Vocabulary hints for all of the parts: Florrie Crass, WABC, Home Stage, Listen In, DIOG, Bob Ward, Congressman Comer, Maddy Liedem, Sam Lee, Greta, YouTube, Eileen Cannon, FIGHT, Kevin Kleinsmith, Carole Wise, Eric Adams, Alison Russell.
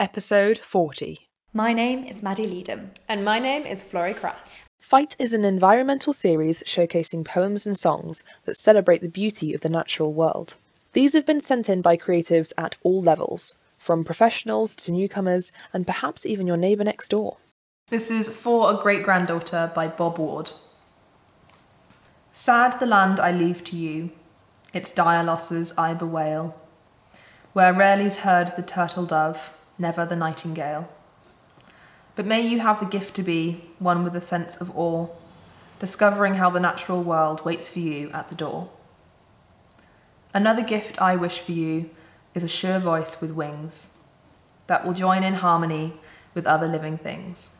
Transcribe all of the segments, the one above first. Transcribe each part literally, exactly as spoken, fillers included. Episode forty. My name is Maddy Liedem. And my name is Florrie Crass. Fight is an environmental series showcasing poems and songs that celebrate the beauty of the natural world. These have been sent in by creatives at all levels, from professionals to newcomers, and perhaps even your neighbour next door. This is For A Great Grand Daughter by Bob Ward. Sad the land I leave to you, its dire losses I bewail, where rarely's heard the turtle dove, never the nightingale. But may you have the gift to be one with a sense of awe, discovering how the natural world waits for you at the door. Another gift I wish for you is a sure voice with wings that will join in harmony with other living things.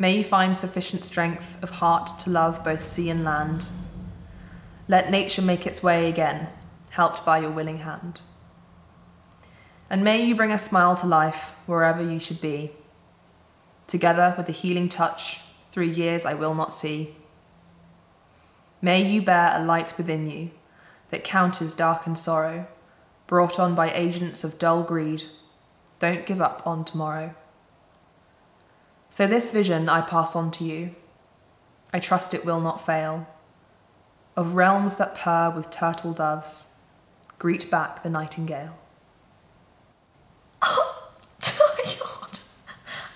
May you find sufficient strength of heart to love both sea and land. Let nature make its way again, helped by your willing hand. And may you bring a smile to life wherever you should be. Together with the healing touch, through years I will not see. May you bear a light within you that counters dark and sorrow, brought on by agents of dull greed. Don't give up on tomorrow. So this vision I pass on to you. I trust it will not fail. Of realms that purr with turtle doves, greet back the nightingale. Oh, my God.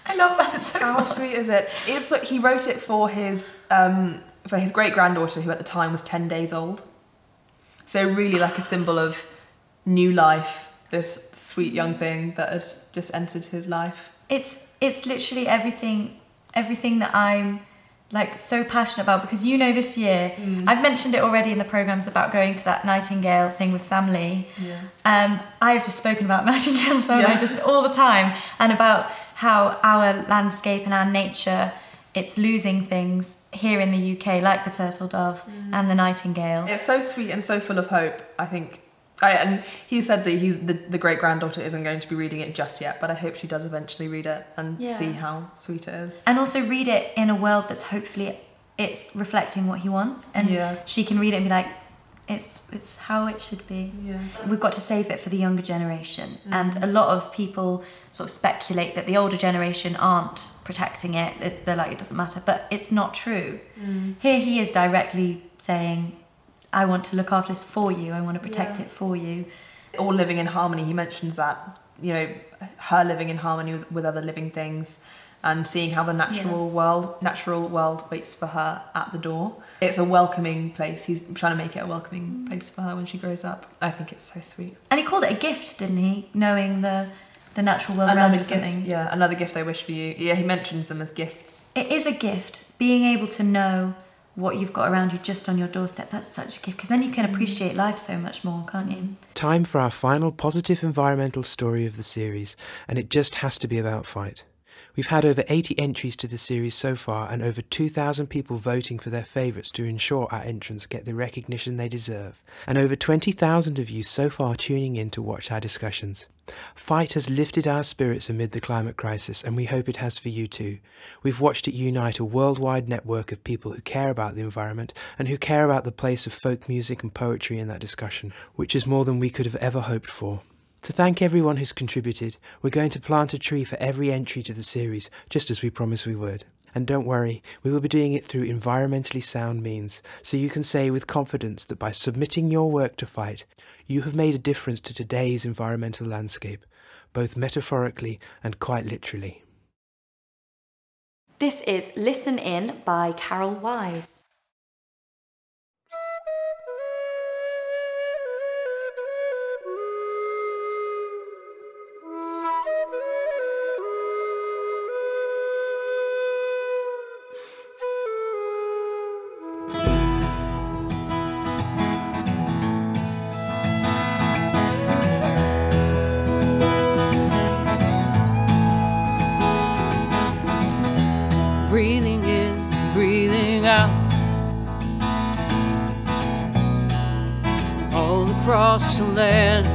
I love that so How much. How sweet is it? It's like he wrote it for his um, for his great-granddaughter, who at the time was ten days old. So really like a symbol of new life, this sweet young thing that had just entered his life. It's it's literally everything everything that I'm like so passionate about, because you know this year mm. I've mentioned it already in the programmes about going to that Nightingale thing with Sam Lee. Yeah. Um, I've just spoken about nightingales yeah. I just all the time, and about how our landscape and our nature, it's losing things here in the U K, like the turtle dove mm. and the nightingale. It's so sweet and so full of hope, I think. I, and he said that he's, the, the great-granddaughter isn't going to be reading it just yet, but I hope she does eventually read it and yeah. see how sweet it is. And also read it in a world that's hopefully it's reflecting what he wants, and yeah. she can read it and be like, it's it's how it should be. Yeah. We've got to save it for the younger generation, mm. and a lot of people sort of speculate that the older generation aren't protecting it. It's, they're like, it doesn't matter, but it's not true. Mm. Here he is directly saying, I want to look after this for you. I want to protect yeah. it for you. All living in harmony. He mentions that, you know, her living in harmony with, with other living things, and seeing how the natural yeah. world, natural world waits for her at the door. It's a welcoming place. He's trying to make it a welcoming mm. place for her when she grows up. I think it's so sweet. And he called it a gift, didn't he? Knowing the the natural world another around gift, something. Yeah, another gift I wish for you. Yeah, he mentions them as gifts. It is a gift. Being able to know what you've got around you just on your doorstep, that's such a gift, because then you can appreciate life so much more, can't you? Time for our final positive environmental story of the series, and it just has to be about Fight. We've had over eighty entries to the series so far, and over two thousand people voting for their favourites to ensure our entrants get the recognition they deserve, and over twenty thousand of you so far tuning in to watch our discussions. Fight has lifted our spirits amid the climate crisis, and we hope it has for you too. We've watched it unite a worldwide network of people who care about the environment and who care about the place of folk music and poetry in that discussion, which is more than we could have ever hoped for. To thank everyone who's contributed, we're going to plant a tree for every entry to the series, just as we promised we would. And don't worry, we will be doing it through environmentally sound means, so you can say with confidence that by submitting your work to Fight, you have made a difference to today's environmental landscape, both metaphorically and quite literally. This is Listen In by Carole Wise. Breathing in, breathing out, all across the land.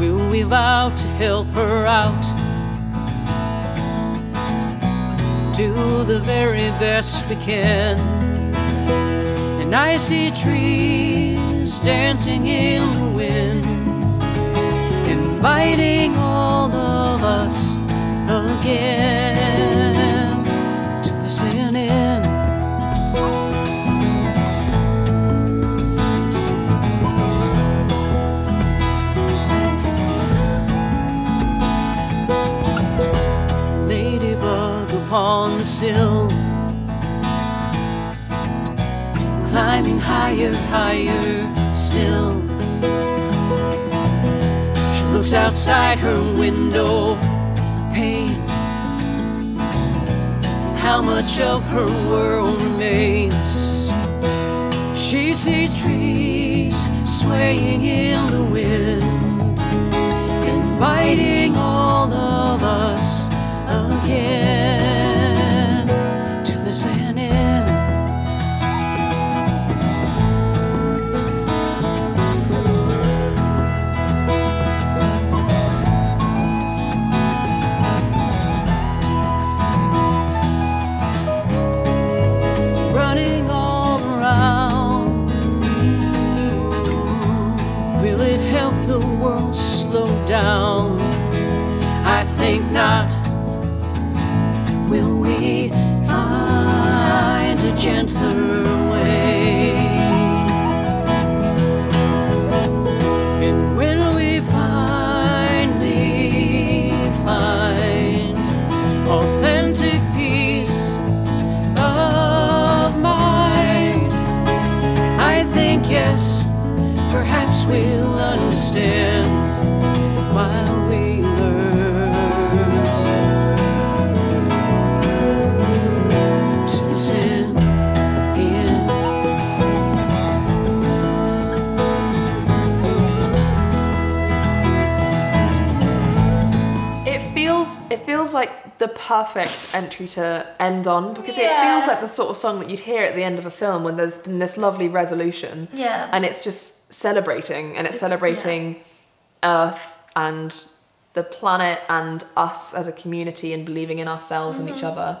Will we vow to help her out, do the very best we can? And I see trees dancing in the wind, inviting all of us again to listen in. Ladybug upon the sill, climbing higher, higher still. She looks outside her window, pain. How much of her world remains? She sees trees swaying in the wind, inviting all of us again to listen in. Down, I think not. Will we find a gentler way? And when we finally find authentic peace of mind, I think yes, perhaps we'll understand. While we learn to listen in, it feels it feels like the perfect entry to end on, because yeah. It feels like the sort of song that you'd hear at the end of a film when there's been this lovely resolution, yeah, and it's just celebrating, and it's celebrating yeah. Earth. And the planet and us as a community and believing in ourselves mm-hmm. and each other.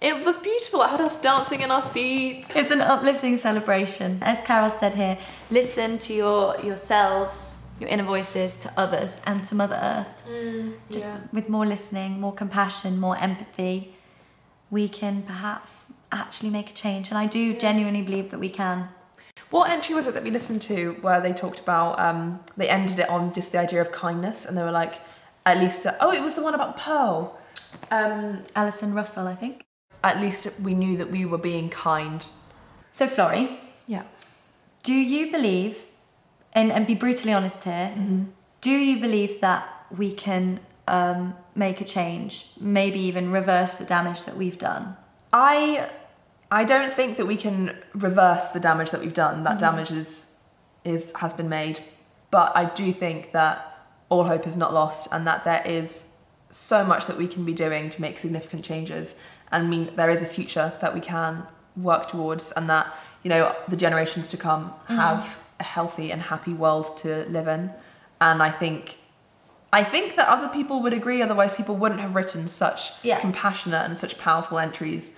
It was beautiful. It had us dancing in our seats. It's an uplifting celebration. As Carole said here, listen to your yourselves, your inner voices, to others and to Mother Earth. Mm, Just yeah. with more listening, more compassion, more empathy, we can perhaps actually make a change. And I do yeah. genuinely believe that we can. What entry was it that we listened to where they talked about, um, they ended it on just the idea of kindness, and they were like, at least, a, oh, it was the one about Pearl. Um, Alison Russell, I think. At least we knew that we were being kind. So Florrie. Yeah. Do you believe, and, and be brutally honest here, mm-hmm. do you believe that we can um, make a change, maybe even reverse the damage that we've done? I... I don't think that we can reverse the damage that we've done. That mm-hmm. damage is, is has been made. But I do think that all hope is not lost, and that there is so much that we can be doing to make significant changes, and mean there is a future that we can work towards, and that, you know, the generations to come have mm-hmm. a healthy and happy world to live in. And I think I think that other people would agree, otherwise people wouldn't have written such yeah. compassionate and such powerful entries.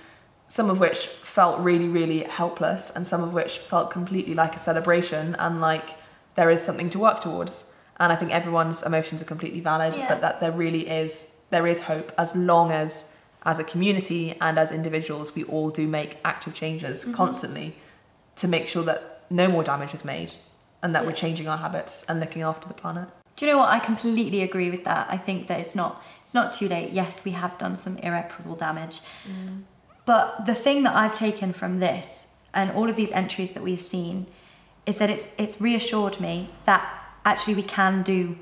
Some of which felt really, really helpless, and some of which felt completely like a celebration and like there is something to work towards. And I think everyone's emotions are completely valid, yeah. but that there really is, there is hope, as long as, as a community and as individuals, we all do make active changes mm-hmm. constantly to make sure that no more damage is made, and that yeah. we're changing our habits and looking after the planet. Do you know what? I completely agree with that. I think that it's not, it's not too late. Yes, we have done some irreparable damage. Mm. But the thing that I've taken from this and all of these entries that we've seen is that it's, it's reassured me that actually we can do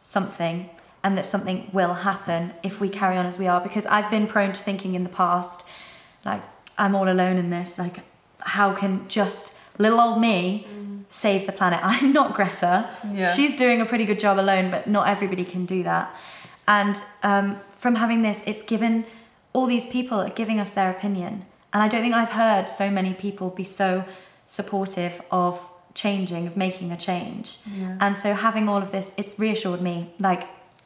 something, and that something will happen if we carry on as we are. Because I've been prone to thinking in the past, like, I'm all alone in this. Like, how can just little old me mm. save the planet? I'm not Greta. Yeah. She's doing a pretty good job alone, but not everybody can do that. And um, from having this, it's given... all these people are giving us their opinion. And I don't think I've heard so many people be so supportive of changing, of making a change. Yeah. And so having all of this, it's reassured me. Like,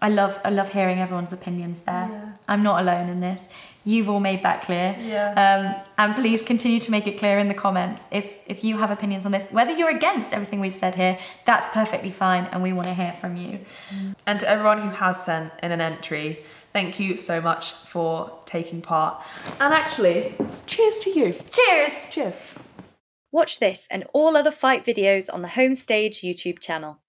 I love I love hearing everyone's opinions there. Yeah. I'm not alone in this. You've all made that clear. Yeah. Um, and please continue to make it clear in the comments if if you have opinions on this. Whether you're against everything we've said here, that's perfectly fine, and we want to hear from you. And to everyone who has sent in an entry, thank you so much for taking part. And actually, cheers to you. Cheers. Cheers. Watch this and all other Fight videos on the Home Stage YouTube channel.